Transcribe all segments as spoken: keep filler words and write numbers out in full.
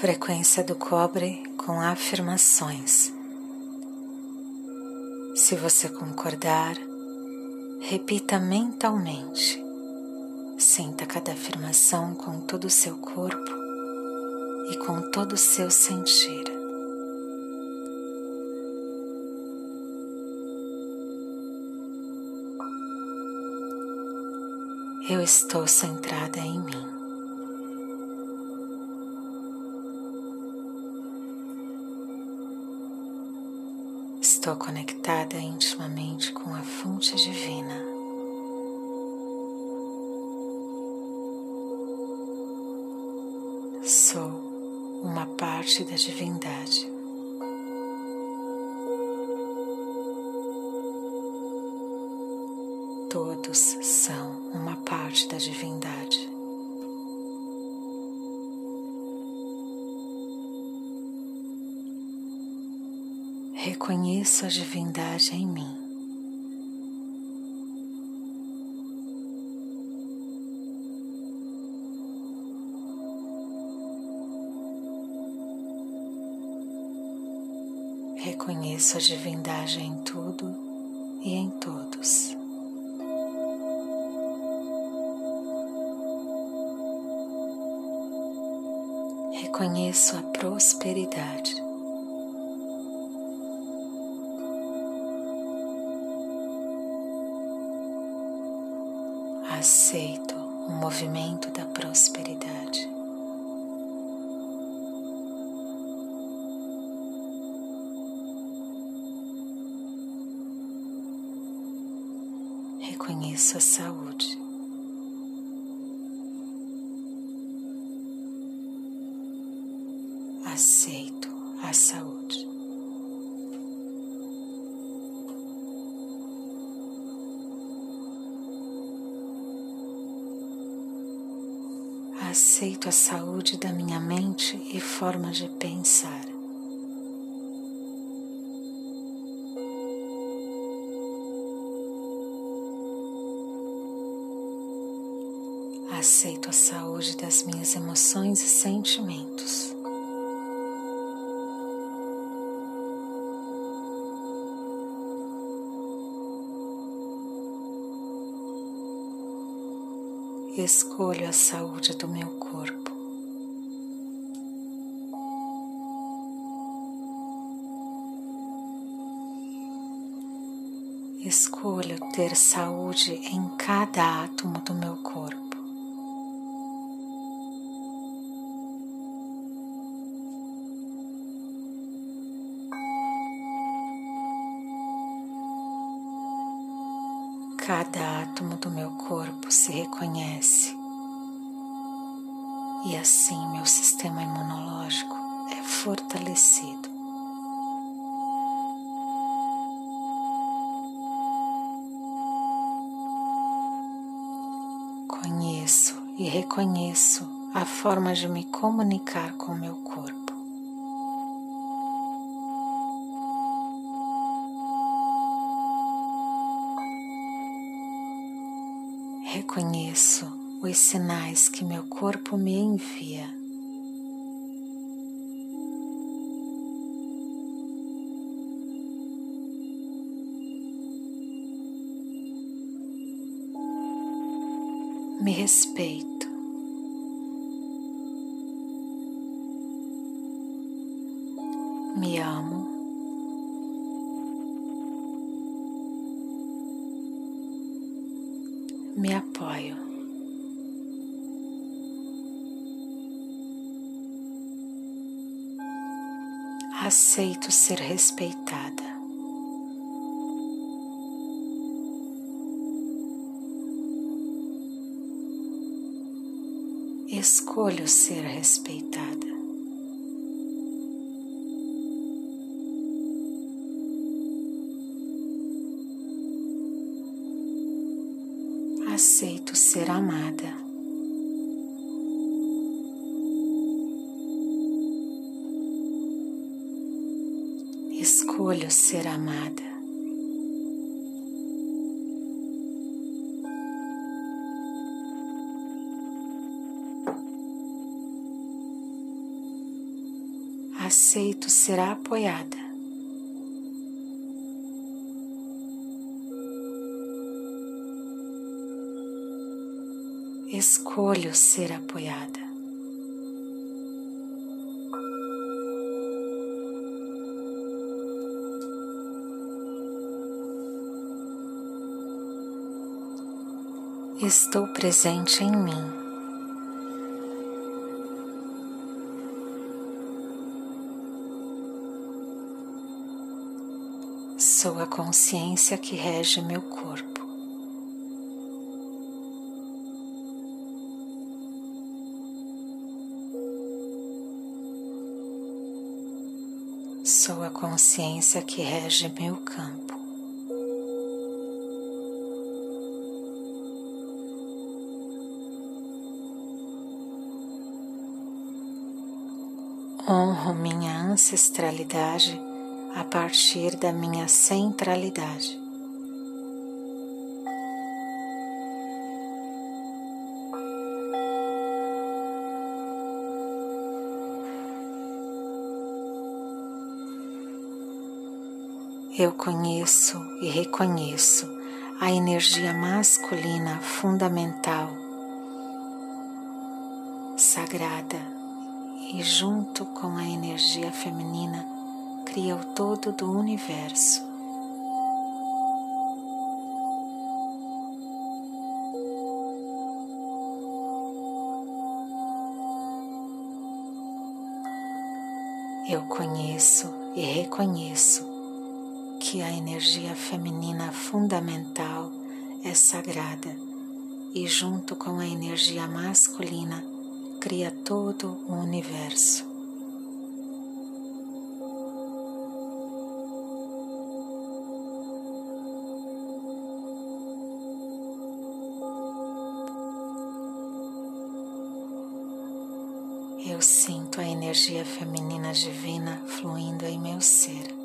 Frequência do cobre com afirmações. Se você concordar, repita mentalmente. Sinta cada afirmação com todo o seu corpo e com todo o seu sentir. Eu estou centrada em mim. Estou conectada intimamente com a fonte divina. Sou uma parte da divindade. Todos são uma parte da divindade. Reconheço a divindade em mim. Reconheço a divindade em tudo e em todos. Reconheço a prosperidade. Aceito o movimento da prosperidade. Reconheço a saúde. Aceito a saúde. Aceito a saúde da minha mente e forma de pensar. Aceito a saúde das minhas emoções e sentimentos. Escolho a saúde do meu corpo. Escolho ter saúde em cada átomo do meu corpo. Cada átomo do meu corpo se reconhece e assim meu sistema imunológico é fortalecido. Conheço e reconheço a forma de me comunicar com meu corpo. Reconheço os sinais que meu corpo me envia. Me respeito. Me amo. Me apoio. Aceito ser respeitada. Escolho ser respeitada. Aceito ser amada. Escolho ser amada. aceito será apoiada. Escolho ser apoiada. Estou presente em mim. Sou a consciência que rege meu corpo. Sou a consciência que rege meu campo. Honro minha ancestralidade a partir da minha centralidade. Eu conheço e reconheço a energia masculina fundamental, sagrada, e junto com a energia feminina, cria o todo do universo. Eu conheço e reconheço que a energia feminina fundamental é sagrada e junto com a energia masculina, cria todo o universo. Eu sinto a energia feminina divina fluindo em meu ser.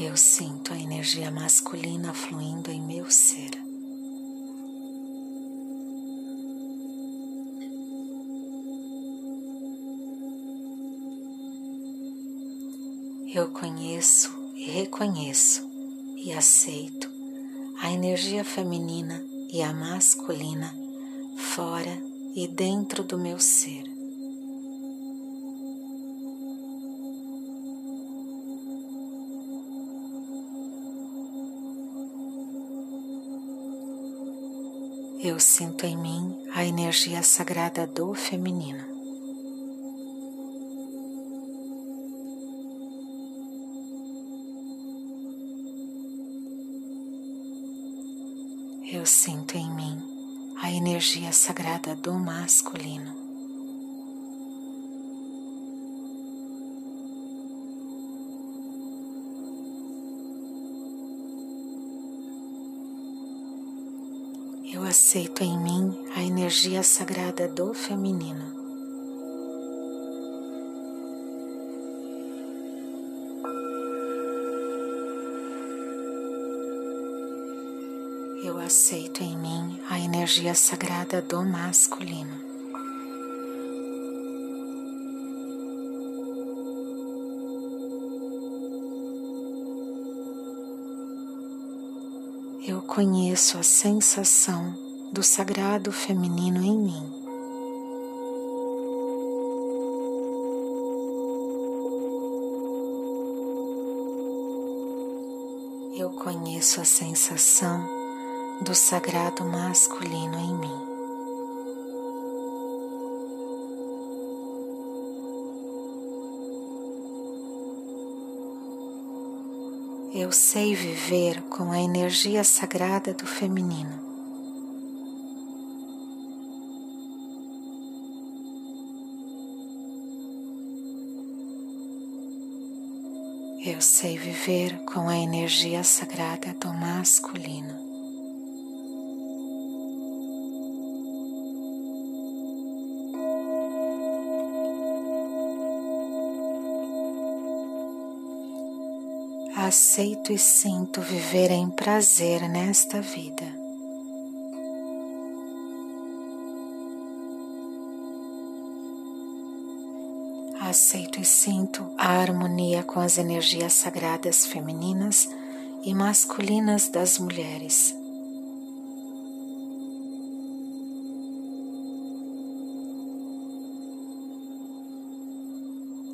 Eu sinto a energia masculina fluindo em meu ser. Eu conheço e reconheço e aceito a energia feminina e a masculina fora e dentro do meu ser. Eu sinto em mim a energia sagrada do feminino. Eu sinto em mim a energia sagrada do masculino. Eu aceito em mim a energia sagrada do feminino. Eu aceito em mim a energia sagrada do masculino. Eu conheço a sensação do sagrado feminino em mim. Eu conheço a sensação do sagrado masculino em mim. Eu sei viver com a energia sagrada do feminino. Eu sei viver com a energia sagrada do masculino. A aceito e sinto viver em prazer nesta vida. Aceito e sinto a harmonia com as energias sagradas femininas e masculinas das mulheres.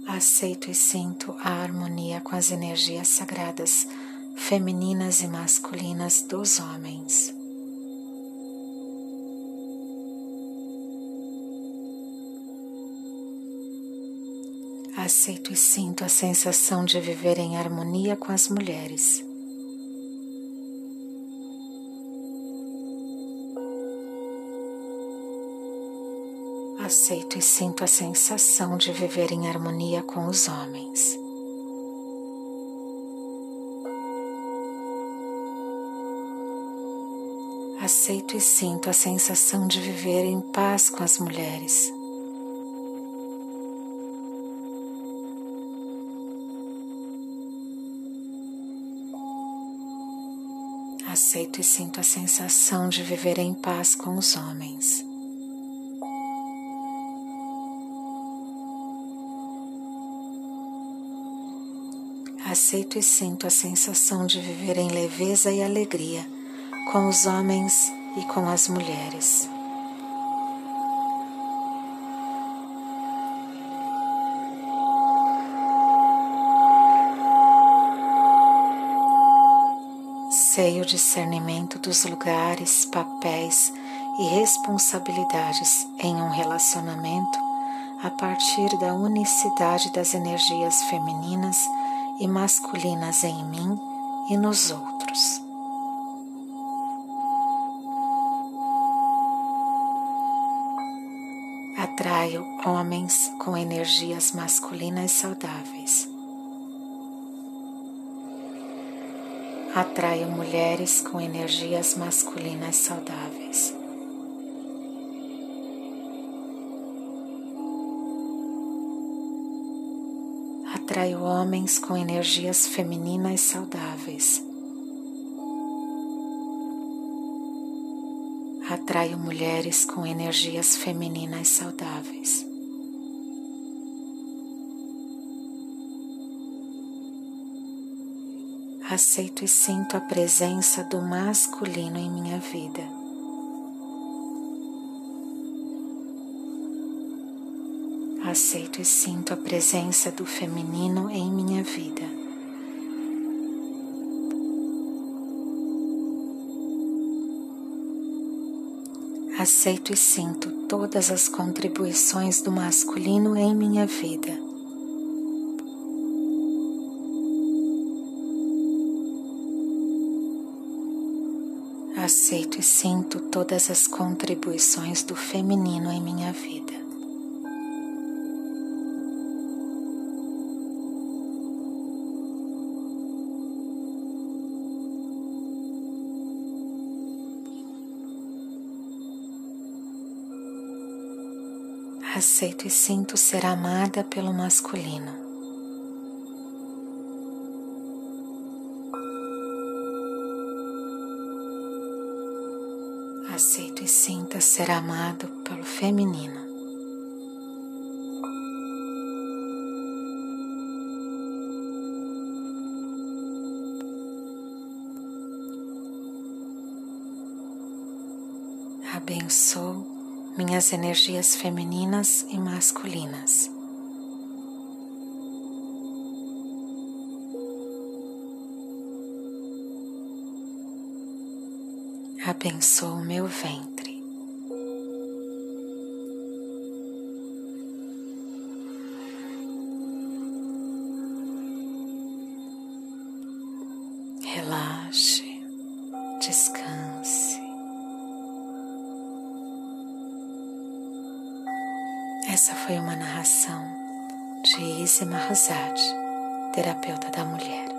Aceito e sinto a harmonia com as energias sagradas, femininas e masculinas dos homens. Aceito e sinto a sensação de viver em harmonia com as mulheres. Aceito e sinto a sensação de viver em harmonia com os homens. Aceito e sinto a sensação de viver em paz com as mulheres. Aceito e sinto a sensação de viver em paz com os homens. Aceito e sinto a sensação de viver em leveza e alegria com os homens e com as mulheres. Sei o discernimento dos lugares, papéis e responsabilidades em um relacionamento a partir da unicidade das energias femininas e masculinas em mim e nos outros. Atraio homens com energias masculinas saudáveis. Atraio mulheres com energias masculinas saudáveis. Atraio homens com energias femininas saudáveis. Atraio mulheres com energias femininas saudáveis. Aceito e sinto a presença do masculino em minha vida. Aceito e sinto a presença do feminino em minha vida. Aceito e sinto todas as contribuições do masculino em minha vida. Aceito e sinto todas as contribuições do feminino em minha vida. Aceito e sinto ser amada pelo masculino. Aceito e sinta ser amado pelo feminino. Abençoo minhas energias femininas e masculinas. Abençoo o meu ventre. Relaxe, descanse. Essa foi uma narração de Ismael Hazad, terapeuta da mulher.